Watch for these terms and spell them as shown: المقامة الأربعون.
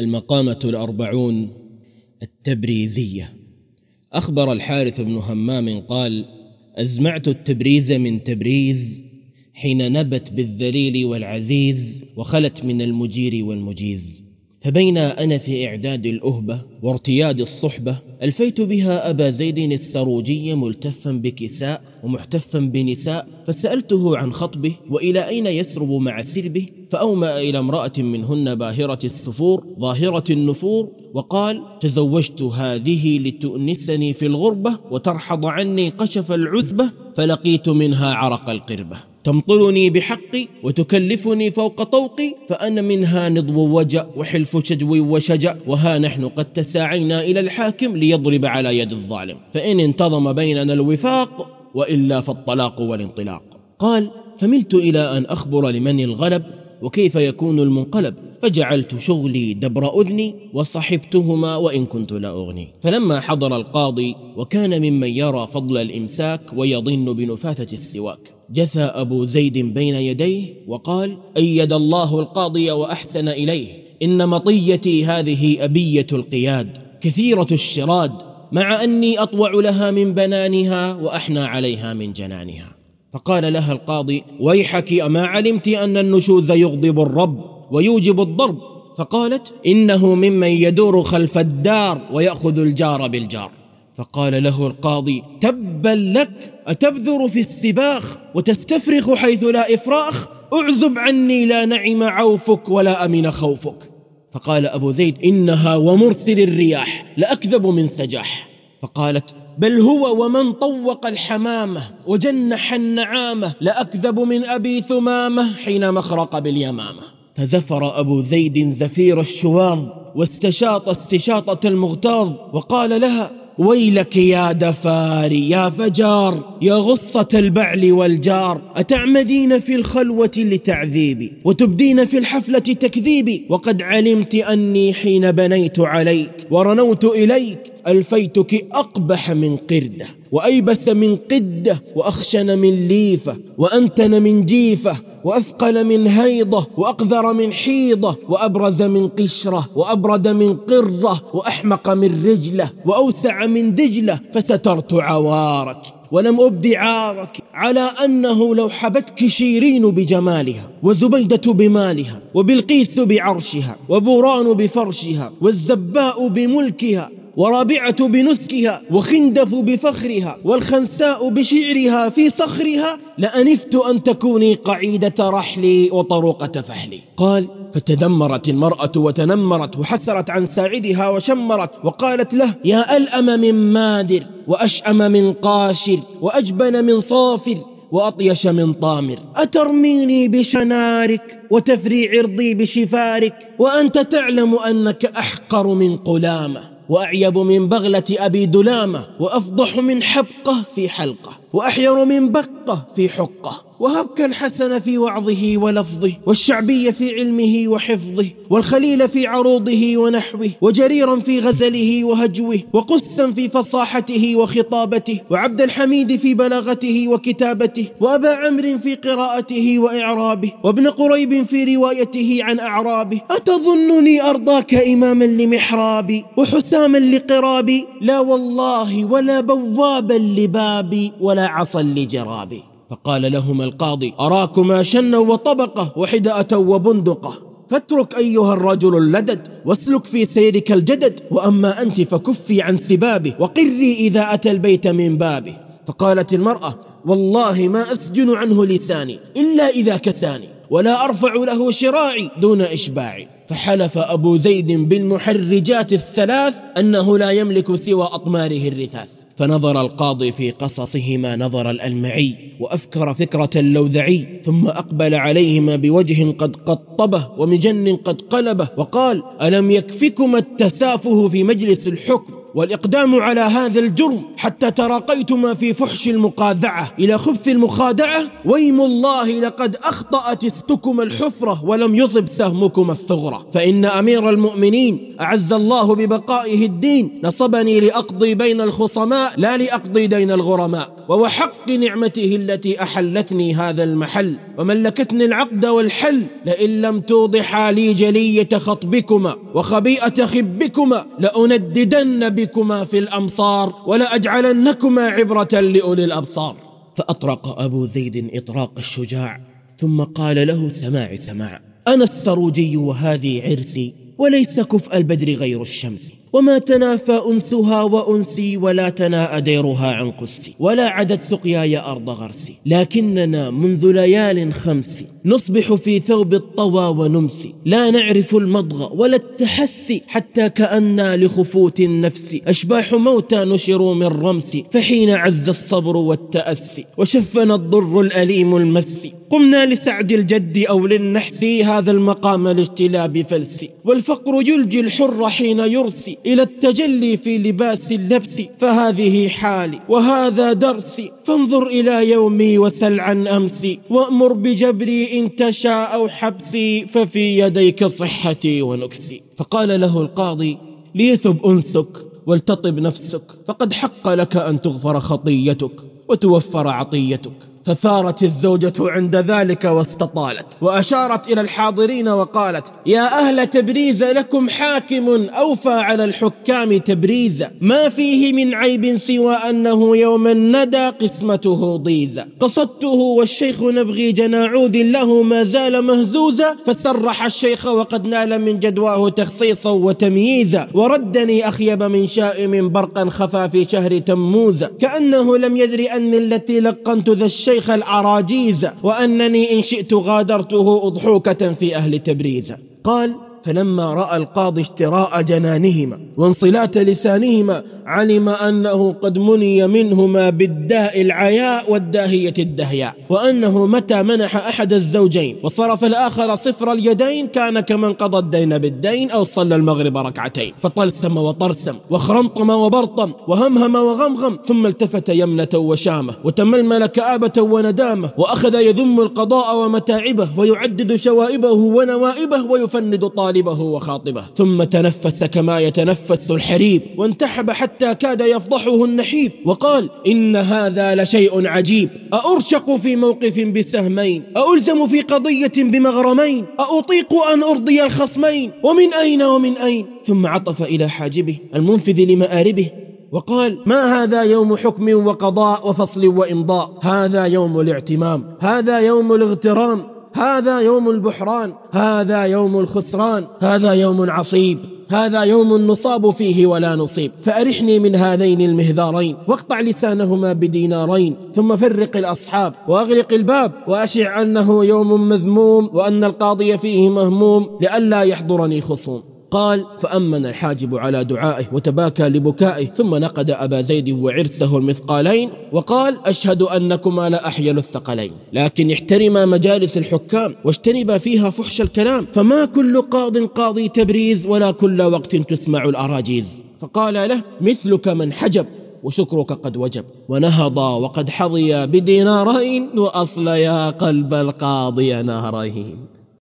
المقامة الأربعون التبريزية. أخبر الحارث بن همام قال: أزمعت التبريز من تبريز حين نبت بالذليل والعزيز وخلت من المجير والمجيز، فبينا أنا في إعداد الأهبة وارتياد الصحبة ألفيت بها أبا زيد السروجي ملتفا بكساء ومحتفا بنساء، فسألته عن خطبه وإلى أين يسرب مع سلبه، فأومأ إلى امرأة منهن باهرة السفور ظاهرة النفور وقال: تزوجت هذه لتؤنسني في الغربة وترحض عني قشف العذبة، فلقيت منها عرق القربة تمطلني بحقي وتكلفني فوق طوقي، فأنا منها نضو ووجأ وحلف شجو وشجأ، وها نحن قد تساعينا إلى الحاكم ليضرب على يد الظالم، فإن انتظم بيننا الوفاق وإلا فالطلاق والانطلاق. قال: فملت إلى أن أخبر لمن الغلب وكيف يكون المنقلب، فجعلت شغلي دبر أذني وصحبتهما وإن كنت لا أغني. فلما حضر القاضي وكان ممن يرى فضل الإمساك ويظن بنفاثة السواك، جثى أبو زيد بين يديه وقال: أيد الله القاضي وأحسن إليه، إن مطيتي هذه أبية القياد كثيرة الشراد، مع أني أطوع لها من بنانها وأحنى عليها من جنانها. فقال لها القاضي: ويحك أما علمت أن النشوذ يغضب الرب ويوجب الضرب؟ فقالت: إنه ممن يدور خلف الدار ويأخذ الجار بالجار. فقال له القاضي: تبا لك، أتبذر في السباخ وتستفرخ حيث لا إفراخ؟ أعزب عني، لا نعم عوفك ولا أمن خوفك. فقال أبو زيد: إنها ومرسل الرياح لأكذب من سجاح. فقالت: بل هو ومن طوق الحمامة وجنح النعامة لأكذب من أبي ثمامة حين مخرق باليمامة. فزفر أبو زيد زفير الشواظ واستشاط استشاطة المغتاظ وقال لها: ويلك يا دفاري يا فجار يا غصة البعل والجار، أتعمدين في الخلوة لتعذيبي وتبدين في الحفلة تكذيبي، وقد علمت أني حين بنيت عليك ورنوت إليك ألفيتك أقبح من قردة وأيبس من قدة وأخشن من ليفة وأنتن من جيفة وأثقل من هيضة وأقذر من حيضة وأبرز من قشرة وأبرد من قرة وأحمق من رجلة وأوسع من دجلة، فسترت عوارك ولم أبدي عارك، على أنه لو حبتك شيرين بجمالها وزبيدة بمالها وبلقيس بعرشها وبوران بفرشها والزباء بملكها ورابعة بنسكها وخندف بفخرها والخنساء بشعرها في صخرها، لأنفت أن تكوني قعيدة رحلي وطرقة فحلي. قال: فتذمرت المرأة وتنمرت وحسرت عن ساعدها وشمرت وقالت له: يا ألأم من مادر وأشأم من قاشر وأجبن من صافر وأطيش من طامر، أترميني بشنارك وتثري عرضي بشفارك، وأنت تعلم أنك أحقر من قلامة وأعيب من بغلة أبي دلامة وأفضح من حبقه في حلقه وأحير من بقه في حقه، وهبك الحسن في وعظه ولفظه والشعبي في علمه وحفظه والخليل في عروضه ونحوه وجريرا في غزله وهجوه وقسا في فصاحته وخطابته وعبد الحميد في بلاغته وكتابته وأبا عمرو في قراءته وإعرابه وابن قريب في روايته عن أعرابه، أتظنني أرضاك إماما لمحرابي وحساما لقرابي؟ لا والله، ولا بوابا لبابي ولا عصا لجرابي. فقال لهما القاضي: أراكما شنا وطبقة وحدأة وبندقة، فاترك أيها الرجل اللدد واسلك في سيرك الجدد، وأما أنت فكفي عن سبابه وقري إذا أتى البيت من بابه. فقالت المرأة: والله ما أسجن عنه لساني إلا إذا كساني، ولا أرفع له شراعي دون إشباعي. فحلف أبو زيد بالمحرجات الثلاث أنه لا يملك سوى أطماره الرثاث. فنظر القاضي في قصصهما نظر الألمعي وأفكر فكرة اللوذعي، ثم أقبل عليهما بوجه قد قطبه ومجن قد قلبه وقال: ألم يكفكما التسافه في مجلس الحكم والإقدام على هذا الجرم حتى تراقيتما في فحش المقاذعة إلى خبث المخادعة؟ ويم الله لقد أخطأ تستكم الحفرة ولم يصب سهمكم الثغرة، فإن أمير المؤمنين أعز الله ببقائه الدين نصبني لأقضي بين الخصماء لا لأقضي دين الغرماء، ووحق نعمته التي أحلتني هذا المحل وملكتني العقد والحل، لئن لم توضحا لي جلية خطبكما وخبيئة خبكما لأنددن بكما في الأمصار ولأجعلنكما عبرة لأولي الأبصار. فأطرق أبو زيد إطراق الشجاع ثم قال له: سماعي سماع، أنا السروجي وهذه عرسي، وليس كفء البدر غير الشمس، وما تنافى أنسها وأنسي، ولا تناءى ديرها عن قسي، ولا عدت سقياي أرض غرسي، لكننا منذ ليال خمس نصبح في ثوب الطوى ونمسي، لا نعرف المضغ ولا التحسي، حتى كأننا لخفوت النفس أشباح موتى نشروا من رمس، فحين عز الصبر والتأسي وشفنا الضر الأليم المسي، قمنا لسعد الجد أو للنحسي، هذا المقام الاجتلاب فلسي، والفقر يلجي الحر حين يرسي إلى التجلي في لباس اللبس، فهذه حالي وهذا درسي، فانظر إلى يومي وسل عن أمسي، وأمر بجبري إن تشاء أو حبسي، ففي يديك صحتي ونكسي. فقال له القاضي: ليثب أنسك ولتطب نفسك، فقد حق لك أن تغفر خطيتك وتوفر عطيتك. فثارت الزوجة عند ذلك واستطالت، وأشارت إلى الحاضرين وقالت: يا أهل تبريز، لكم حاكم أوفى على الحكام تبريز، ما فيه من عيب سوى أنه يوم الندى قسمته ضيزة، قصدته والشيخ نبغي جناعود له ما زال مهزوزا، فسرح الشيخ وقد نال من جدواه تخصيصا وتمييزا، وردني أخيب من شائم برقا خفى في شهر تموز، كأنه لم يدري أن التي لقنت ذا الشيخ العراجيز، وأنني إن شئت غادرته أضحوكة في أهل تبريز. قال: فلما رأى القاضي اشتراء جنانهما وانصلات لسانهما علم أنه قد مني منهما بالداء العياء والداهية الدهياء، وأنه متى منح أحد الزوجين وصرف الآخر صفر اليدين كان كمن قضى الدين بالدين أو صلى المغرب ركعتين. فطلسم وطرسم وخرمطم وبرطم وهمهم وغمغم، ثم التفت يمنة وشامة وتململ كآبة وندامة، وأخذ يذم القضاء ومتاعبه ويعدد شوائبه ونوائبه ويفند طالبه وخاطبه، ثم تنفس كما يتنفس الحريب، وانتحب حتى كاد يفضحه النحيب، وقال: إن هذا لشيء عجيب، أأرشق في موقف بسهمين، ألزم في قضية بمغرمين، أطيق أن أرضي الخصمين، ومن أين ومن أين؟ ثم عطف إلى حاجبه المنفذ لمآربه وقال: ما هذا يوم حكم وقضاء وفصل وإمضاء، هذا يوم الاعتمام، هذا يوم الاغترام، هذا يوم البحران، هذا يوم الخسران، هذا يوم عصيب، هذا يوم نصاب فيه ولا نصيب، فأرحني من هذين المهذارين، واقطع لسانهما بدينارين، ثم فرق الأصحاب وأغلق الباب، وأشع أنه يوم مذموم، وأن القاضي فيه مهموم، لئلا يحضرني خصوم. قال: فأمن الحاجب على دعائه وتباكى لبكائه، ثم نقد أبا زيد وعرسه المثقالين، وقال: أشهد أنكما لا أحيل الثقلين، لكن احترما مجالس الحكام واجتنبا فيها فحش الكلام، فما كل قاضي تبريز، ولا كل وقت تسمع الأراجيز. فقال له: مثلك من حجب وشكرك قد وجب، ونهضا وقد حظيا بدينارين، وأصليا قلب القاضي نهرين.